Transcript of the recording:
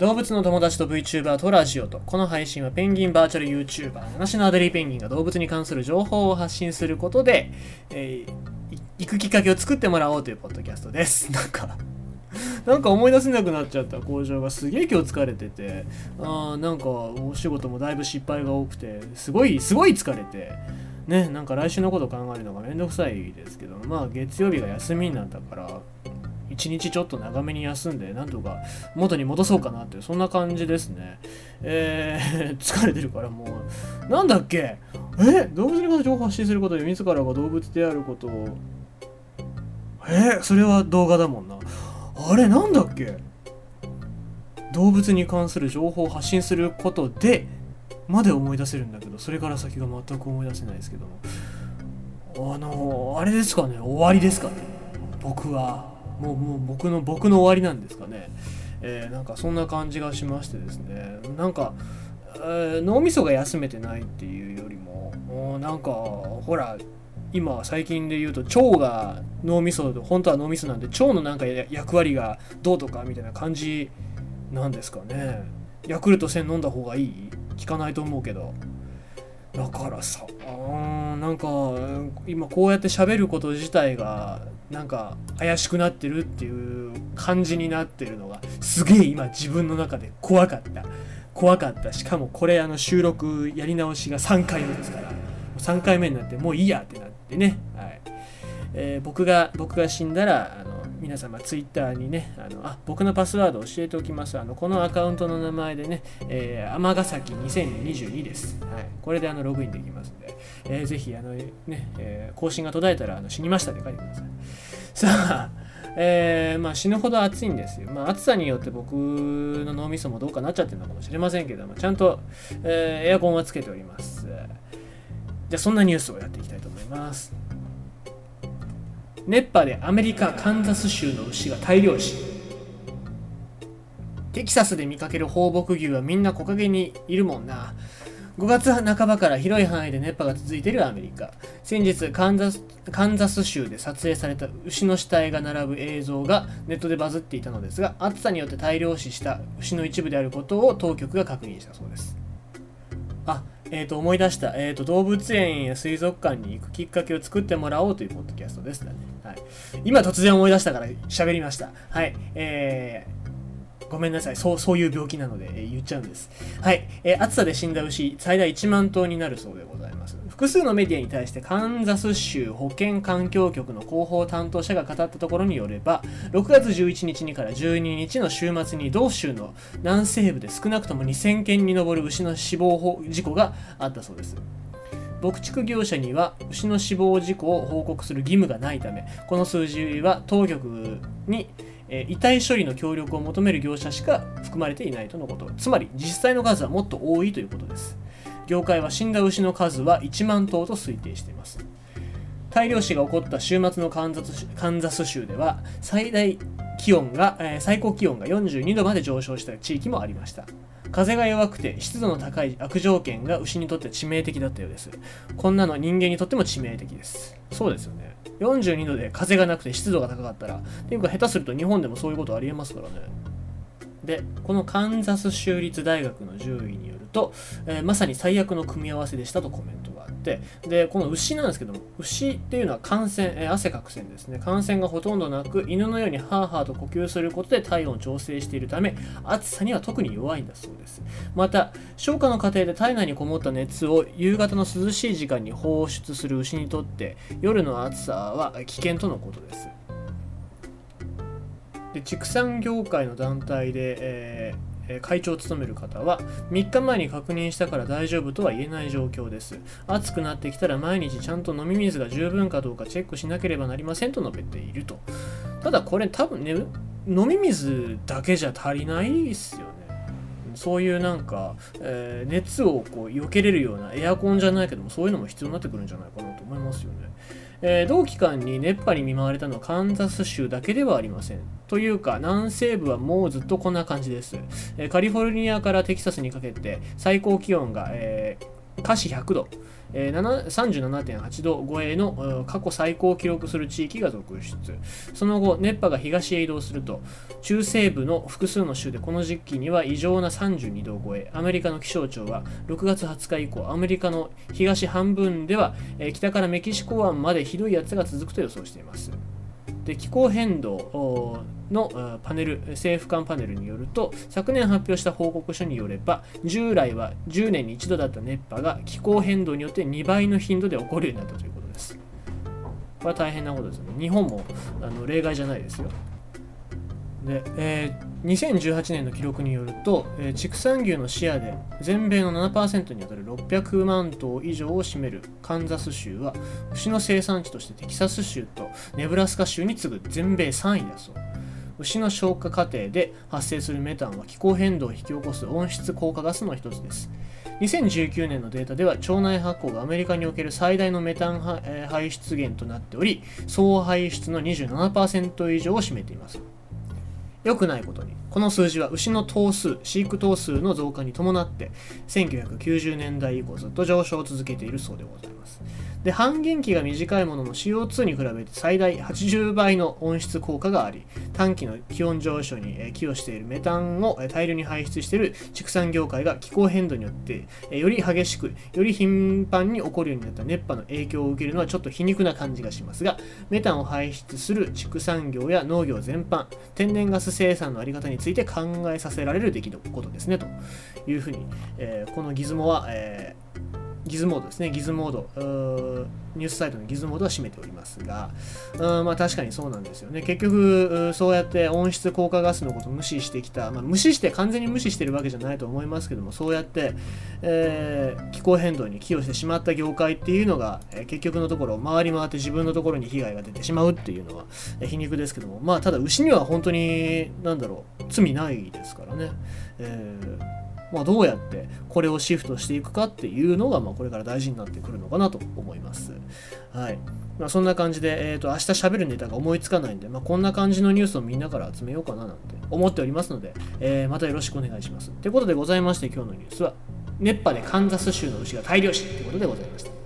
動物の友達と VTuber とラジオと、この配信はペンギンバーチャル YouTuber 七種のアデリーペンギンが動物に関する情報を発信することで、行くきっかけを作ってもらおうというポッドキャストです。なんか思い出せなくなっちゃった。工場がすげえ今日疲れてて、なんかお仕事もだいぶ失敗が多くて、すごい疲れてね、なんか来週のこと考えるのがめんどくさいですけど、まあ月曜日が休みになったから1日ちょっと長めに休んでなんとか元に戻そうかなって、そんな感じですね。疲れてるからもうなんだっけ、動物に関する情報を発信することで自らが動物であることを、それは動画だもんな。あれなんだっけ、動物に関する情報を発信することでまで思い出せるんだけど、それから先が全く思い出せないですけども、あれですかね、終わりですかね、僕はもう僕の終わりなんですかね。なんかそんな感じがしましてですね、なんか、脳みそが休めてないっていうよりも、なんかほら今最近で言うと腸が脳みそで、本当は脳みそなんで腸のなんか役割がどうとかみたいな感じなんですかね。ヤクルト1000飲んだ方がいい？聞かないと思うけど。だからさ、なんか今こうやって喋ること自体がなんか怪しくなってるっていう感じになってるのがすげえ今自分の中で怖かった。しかもこれ収録やり直しが3回目ですから、3回目になってもういいやってなってね、僕が死んだら皆様ツイッターにね、僕のパスワード教えておきます。このアカウントの名前でね、天ヶ崎2022です。これでログインできますので、ぜひ更新が途絶えたら死にましたって書いてください。さあ、まあ、死ぬほど暑いんですよ。まあ、暑さによって僕の脳みそもどうかなっちゃってるのかもしれませんけども、ちゃんと、エアコンはつけております。じゃあそんなニュースをやっていきたいと思います。熱波でアメリカカンザス州の牛が大量死。テキサスで見かける放牧牛はみんな木陰にいるもんな。5月半ばから広い範囲で熱波が続いているアメリカ。先日カンザス州で撮影された牛の死体が並ぶ映像がネットでバズっていたのですが、暑さによって大量死した牛の一部であることを当局が確認したそうです。思い出した、動物園や水族館に行くきっかけを作ってもらおうというポッドキャストですね。今突然思い出したから喋りました。ごめんなさい、そういう病気なので、言っちゃうんです。暑さで死んだ牛、最大1万頭になるそうでございます。複数のメディアに対してカンザス州保健環境局の広報担当者が語ったところによれば、6月11日にから12日の週末に同州の南西部で少なくとも2000件に上る牛の死亡事故があったそうです。牧畜業者には牛の死亡事故を報告する義務がないため、この数字は当局に遺体処理の協力を求める業者しか含まれていないとのこと。つまり実際の数はもっと多いということです。業界は死んだ牛の数は1万頭と推定しています。大量死が起こった週末のカンザス州では最高気温が42度まで上昇した地域もありました。風が弱くて湿度の高い悪条件が牛にとって致命的だったようです。こんなの人間にとっても致命的です。そうですよね、42度で風がなくて湿度が高かったらっていうか、下手すると日本でもそういうことありえますからね。で、このカンザス州立大学の獣医によると、まさに最悪の組み合わせでしたとコメントがあって、でこの牛なんですけども、牛っていうのは汗かくせんですね。感染がほとんどなく、犬のようにハーハーと呼吸することで体温を調整しているため、暑さには特に弱いんだそうです。また消化の過程で体内にこもった熱を夕方の涼しい時間に放出する牛にとって、夜の暑さは危険とのことです。で、畜産業界の団体で、会長を務める方は、3日前に確認したから大丈夫とは言えない状況です。暑くなってきたら毎日ちゃんと飲み水が十分かどうかチェックしなければなりませんと述べていると。ただこれ多分ね、飲み水だけじゃ足りないですよね。そういうなんか、熱をこう避けれるようなエアコンじゃないけども、そういうのも必要になってくるんじゃないかなと思いますよね。同期間に熱波に見舞われたのはカンザス州だけではありません。というか南西部はもうずっとこんな感じです。カリフォルニアからテキサスにかけて最高気温が華氏100度、37.8 度超えの過去最高を記録する地域が続出。その後、熱波が東へ移動すると、中西部の複数の州でこの時期には異常な32度超え。アメリカの気象庁は6月20日以降、アメリカの東半分では北からメキシコ湾までひどい暑さが続くと予想しています。で、気候変動のパネル、政府間パネルによると、昨年発表した報告書によれば、従来は10年に一度だった熱波が気候変動によって2倍の頻度で起こるようになったということです。これは大変なことですよね。日本も例外じゃないですよ。で、2018年の記録によると、畜産牛のシェアで全米の 7% にあたる600万頭以上を占めるカンザス州は、牛の生産地としてテキサス州とネブラスカ州に次ぐ全米3位だそう。牛の消化過程で発生するメタンは気候変動を引き起こす温室効果ガスの一つです。2019年のデータでは、腸内発酵がアメリカにおける最大のメタン排出源となっており、総排出の 27% 以上を占めています。良くないことに、この数字は牛の頭数、飼育頭数の増加に伴って、1990年代以降ずっと上昇を続けているそうでございます。で、半減期が短いものの CO2 に比べて最大80倍の温室効果があり、短期の気温上昇に寄与しているメタンを大量に排出している畜産業界が気候変動によってより激しく、より頻繁に起こるようになった熱波の影響を受けるのはちょっと皮肉な感じがしますが、メタンを排出する畜産業や農業全般、天然ガス生産のあり方について考えさせられる出来事ですねというふうに、このギズモは、ギズモードですね、ギズモード、ニュースサイトのギズモードは占めておりますが、まあ確かにそうなんですよね。結局、そうやって温室効果ガスのことを無視してきた、まあ、無視して、完全に無視してるわけじゃないと思いますけども、そうやって、気候変動に寄与してしまった業界っていうのが、結局のところ、回り回って自分のところに被害が出てしまうっていうのは、皮肉ですけども、まあただ牛には本当に、なんだろう、罪ないですからね。まあ、どうやってこれをシフトしていくかっていうのが、まあ、これから大事になってくるのかなと思います。はい。まあ、そんな感じで、明日喋るネタが思いつかないんで、まあ、こんな感じのニュースをみんなから集めようかななんて思っておりますので、またよろしくお願いします。ということでございまして、今日のニュースは、熱波でカンザス州の牛が大量死ということでございました。